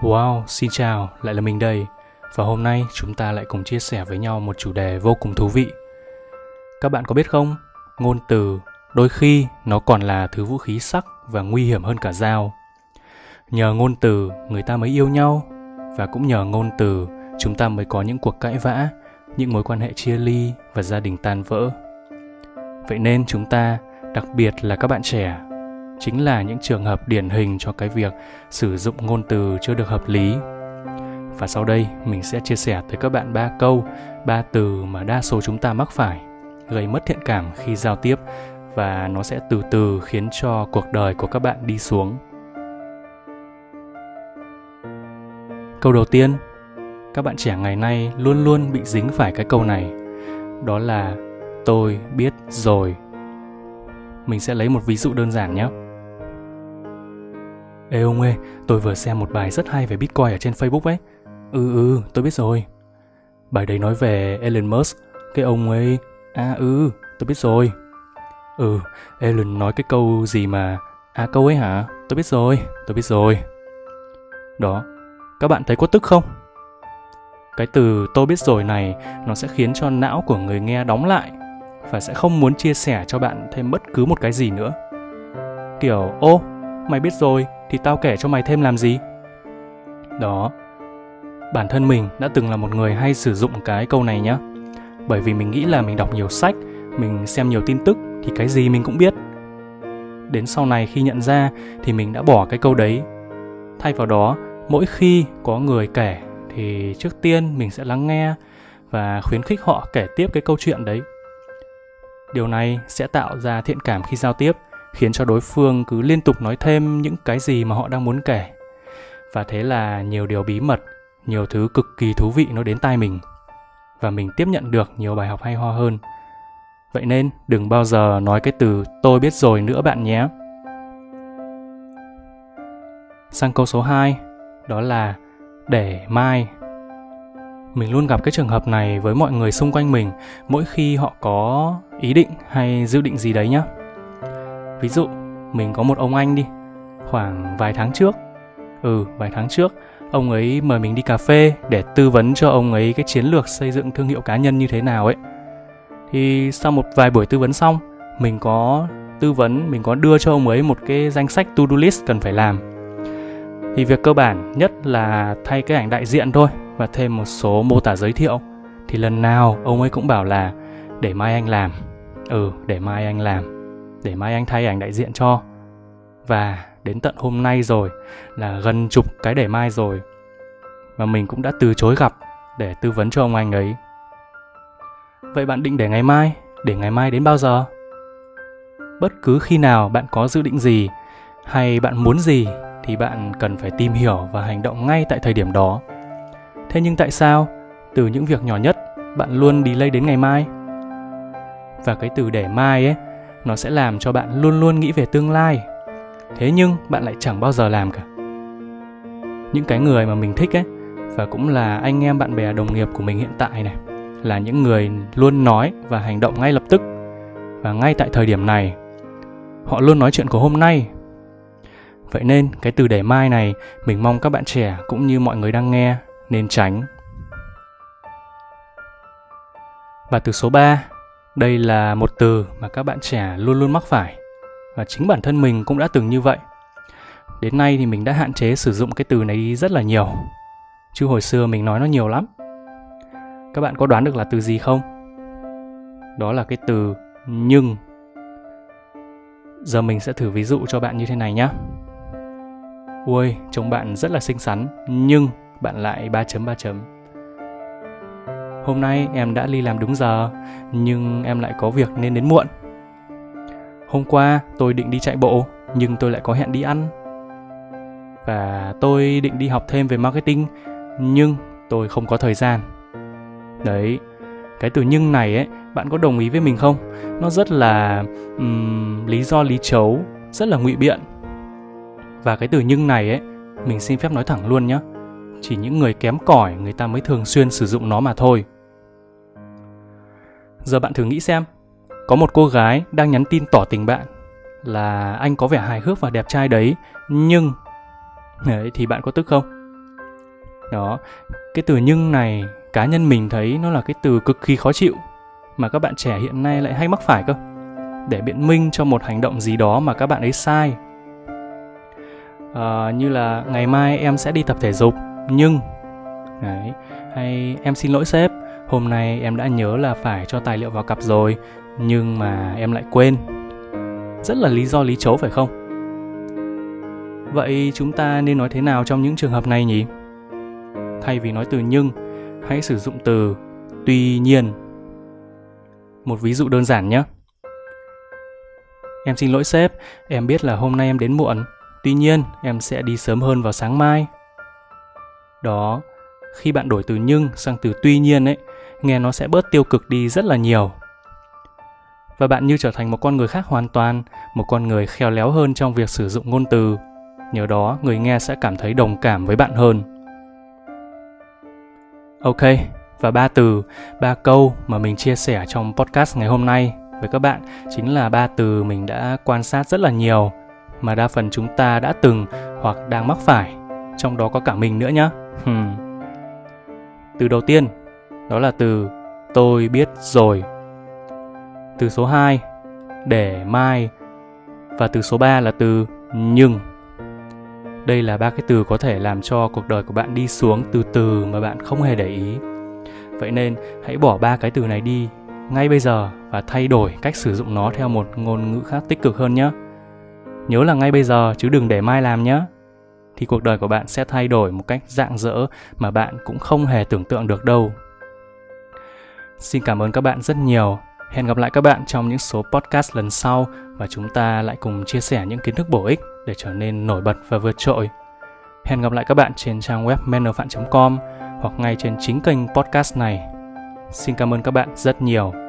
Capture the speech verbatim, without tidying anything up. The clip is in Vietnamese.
Wow, xin chào, lại là mình đây. Và hôm nay chúng ta lại cùng chia sẻ với nhau một chủ đề vô cùng thú vị. Các bạn có biết không, ngôn từ đôi khi nó còn là thứ vũ khí sắc và nguy hiểm hơn cả dao. Nhờ ngôn từ người ta mới yêu nhau, và cũng nhờ ngôn từ chúng ta mới có những cuộc cãi vã, những mối quan hệ chia ly và gia đình tan vỡ. Vậy nên chúng ta, đặc biệt là các bạn trẻ, chính là những trường hợp điển hình cho cái việc sử dụng ngôn từ chưa được hợp lý. Và sau đây mình sẽ chia sẻ tới các bạn ba câu, ba từ mà đa số chúng ta mắc phải, gây mất thiện cảm khi giao tiếp, và nó sẽ từ từ khiến cho cuộc đời của các bạn đi xuống. Câu đầu tiên, các bạn trẻ ngày nay luôn luôn bị dính phải cái câu này, đó là tôi biết rồi. Mình sẽ lấy một ví dụ đơn giản nhé. Ê ông ơi, tôi vừa xem một bài rất hay về Bitcoin ở trên Facebook ấy. Ừ ừ, tôi biết rồi. Bài đấy nói về Elon Musk, cái ông ấy. À ừ, tôi biết rồi. Ừ, Elon nói cái câu gì mà. À câu ấy hả? Tôi biết rồi, tôi biết rồi. Đó, các bạn thấy có tức không? Cái từ tôi biết rồi này, nó sẽ khiến cho não của người nghe đóng lại và sẽ không muốn chia sẻ cho bạn thêm bất cứ một cái gì nữa. Kiểu, ô, mày biết rồi thì tao kể cho mày thêm làm gì? Đó, bản thân mình đã từng là một người hay sử dụng cái câu này nhá. Bởi vì mình nghĩ là mình đọc nhiều sách, mình xem nhiều tin tức thì cái gì mình cũng biết. Đến sau này khi nhận ra thì mình đã bỏ cái câu đấy. Thay vào đó, mỗi khi có người kể thì trước tiên mình sẽ lắng nghe và khuyến khích họ kể tiếp cái câu chuyện đấy. Điều này sẽ tạo ra thiện cảm khi giao tiếp, khiến cho đối phương cứ liên tục nói thêm những cái gì mà họ đang muốn kể. Và thế là nhiều điều bí mật, nhiều thứ cực kỳ thú vị nó đến tai mình. Và mình tiếp nhận được nhiều bài học hay ho hơn. Vậy nên đừng bao giờ nói cái từ tôi biết rồi nữa bạn nhé. Sang câu số hai, đó là để mai. Mình luôn gặp cái trường hợp này với mọi người xung quanh mình mỗi khi họ có ý định hay dự định gì đấy nhá. Ví dụ, mình có một ông anh đi, khoảng vài tháng trước. Ừ, vài tháng trước, ông ấy mời mình đi cà phê để tư vấn cho ông ấy cái chiến lược xây dựng thương hiệu cá nhân như thế nào ấy. Thì sau một vài buổi tư vấn xong, mình có tư vấn, mình có đưa cho ông ấy một cái danh sách to-do list cần phải làm. Thì việc cơ bản nhất là thay cái ảnh đại diện thôi và thêm một số mô tả giới thiệu. Thì lần nào ông ấy cũng bảo là để mai anh làm. Ừ, để mai anh làm. Để mai anh thay ảnh đại diện cho. Và đến tận hôm nay rồi, là gần chục cái để mai rồi, mà mình cũng đã từ chối gặp để tư vấn cho ông anh ấy. Vậy bạn định để ngày mai? Để ngày mai đến bao giờ? Bất cứ khi nào bạn có dự định gì hay bạn muốn gì thì bạn cần phải tìm hiểu và hành động ngay tại thời điểm đó. Thế nhưng tại sao từ những việc nhỏ nhất bạn luôn delay đến ngày mai? Và cái từ để mai ấy, nó sẽ làm cho bạn luôn luôn nghĩ về tương lai. Thế nhưng bạn lại chẳng bao giờ làm cả. Những cái người mà mình thích ấy, và cũng là anh em bạn bè đồng nghiệp của mình hiện tại này, là những người luôn nói và hành động ngay lập tức. Và ngay tại thời điểm này, họ luôn nói chuyện của hôm nay. Vậy nên cái từ để mai này, mình mong các bạn trẻ cũng như mọi người đang nghe nên tránh. Và từ số ba, đây là một từ mà các bạn trẻ luôn luôn mắc phải. Và chính bản thân mình cũng đã từng như vậy. Đến nay thì mình đã hạn chế sử dụng cái từ này rất là nhiều. Chứ hồi xưa mình nói nó nhiều lắm. Các bạn có đoán được là từ gì không? Đó là cái từ nhưng. Giờ mình sẽ thử ví dụ cho bạn như thế này nhé. Ui, trông bạn rất là xinh xắn, nhưng bạn lại ba chấm ba chấm. Hôm nay em đã đi làm đúng giờ, nhưng em lại có việc nên đến muộn. Hôm qua tôi định đi chạy bộ, nhưng tôi lại có hẹn đi ăn. Và tôi định đi học thêm về marketing, nhưng tôi không có thời gian. Đấy, cái từ nhưng này ấy, bạn có đồng ý với mình không? Nó rất là um, lý do lý trấu, rất là ngụy biện. Và cái từ nhưng này ấy, mình xin phép nói thẳng luôn nhé, chỉ những người kém cỏi người ta mới thường xuyên sử dụng nó mà thôi. Giờ bạn thử nghĩ xem, có một cô gái đang nhắn tin tỏ tình bạn là anh có vẻ hài hước và đẹp trai đấy, nhưng... Đấy, thì bạn có tức không? Đó, cái từ "nhưng" này cá nhân mình thấy nó là cái từ cực kỳ khó chịu mà các bạn trẻ hiện nay lại hay mắc phải cơ, để biện minh cho một hành động gì đó mà các bạn ấy sai. À, như là "ngày mai em sẽ đi tập thể dục nhưng..." Đấy. Hay "em xin lỗi sếp, hôm nay em đã nhớ là phải cho tài liệu vào cặp rồi nhưng mà em lại quên." Rất là lý do lý trấu phải không? Vậy chúng ta nên nói thế nào trong những trường hợp này nhỉ? Thay vì nói từ "nhưng", hãy sử dụng từ "tuy nhiên". Một ví dụ đơn giản nhé. "Em xin lỗi sếp, em biết là hôm nay em đến muộn, tuy nhiên em sẽ đi sớm hơn vào sáng mai." Đó, khi bạn đổi từ "nhưng" sang từ "tuy nhiên" ấy, nghe nó sẽ bớt tiêu cực đi rất là nhiều. Và bạn như trở thành một con người khác hoàn toàn, một con người khéo léo hơn trong việc sử dụng ngôn từ. Nhờ đó, người nghe sẽ cảm thấy đồng cảm với bạn hơn. Ok, và ba từ, ba câu mà mình chia sẻ trong podcast ngày hôm nay với các bạn chính là ba từ mình đã quan sát rất là nhiều mà đa phần chúng ta đã từng hoặc đang mắc phải, trong đó có cả mình nữa nhé. Hmm. Từ đầu tiên, đó là từ "tôi biết rồi". Từ số hai, "để mai". Và từ số ba là từ "nhưng". Đây là ba cái từ có thể làm cho cuộc đời của bạn đi xuống từ từ mà bạn không hề để ý. Vậy nên hãy bỏ ba cái từ này đi ngay bây giờ và thay đổi cách sử dụng nó theo một ngôn ngữ khác tích cực hơn nhé. Nhớ là ngay bây giờ chứ đừng để mai làm nhé. Thì cuộc đời của bạn sẽ thay đổi một cách rạng rỡ mà bạn cũng không hề tưởng tượng được đâu. Xin cảm ơn các bạn rất nhiều. Hẹn gặp lại các bạn trong những số podcast lần sau và chúng ta lại cùng chia sẻ những kiến thức bổ ích để trở nên nổi bật và vượt trội. Hẹn gặp lại các bạn trên trang web manofan chấm com hoặc ngay trên chính kênh podcast này. Xin cảm ơn các bạn rất nhiều.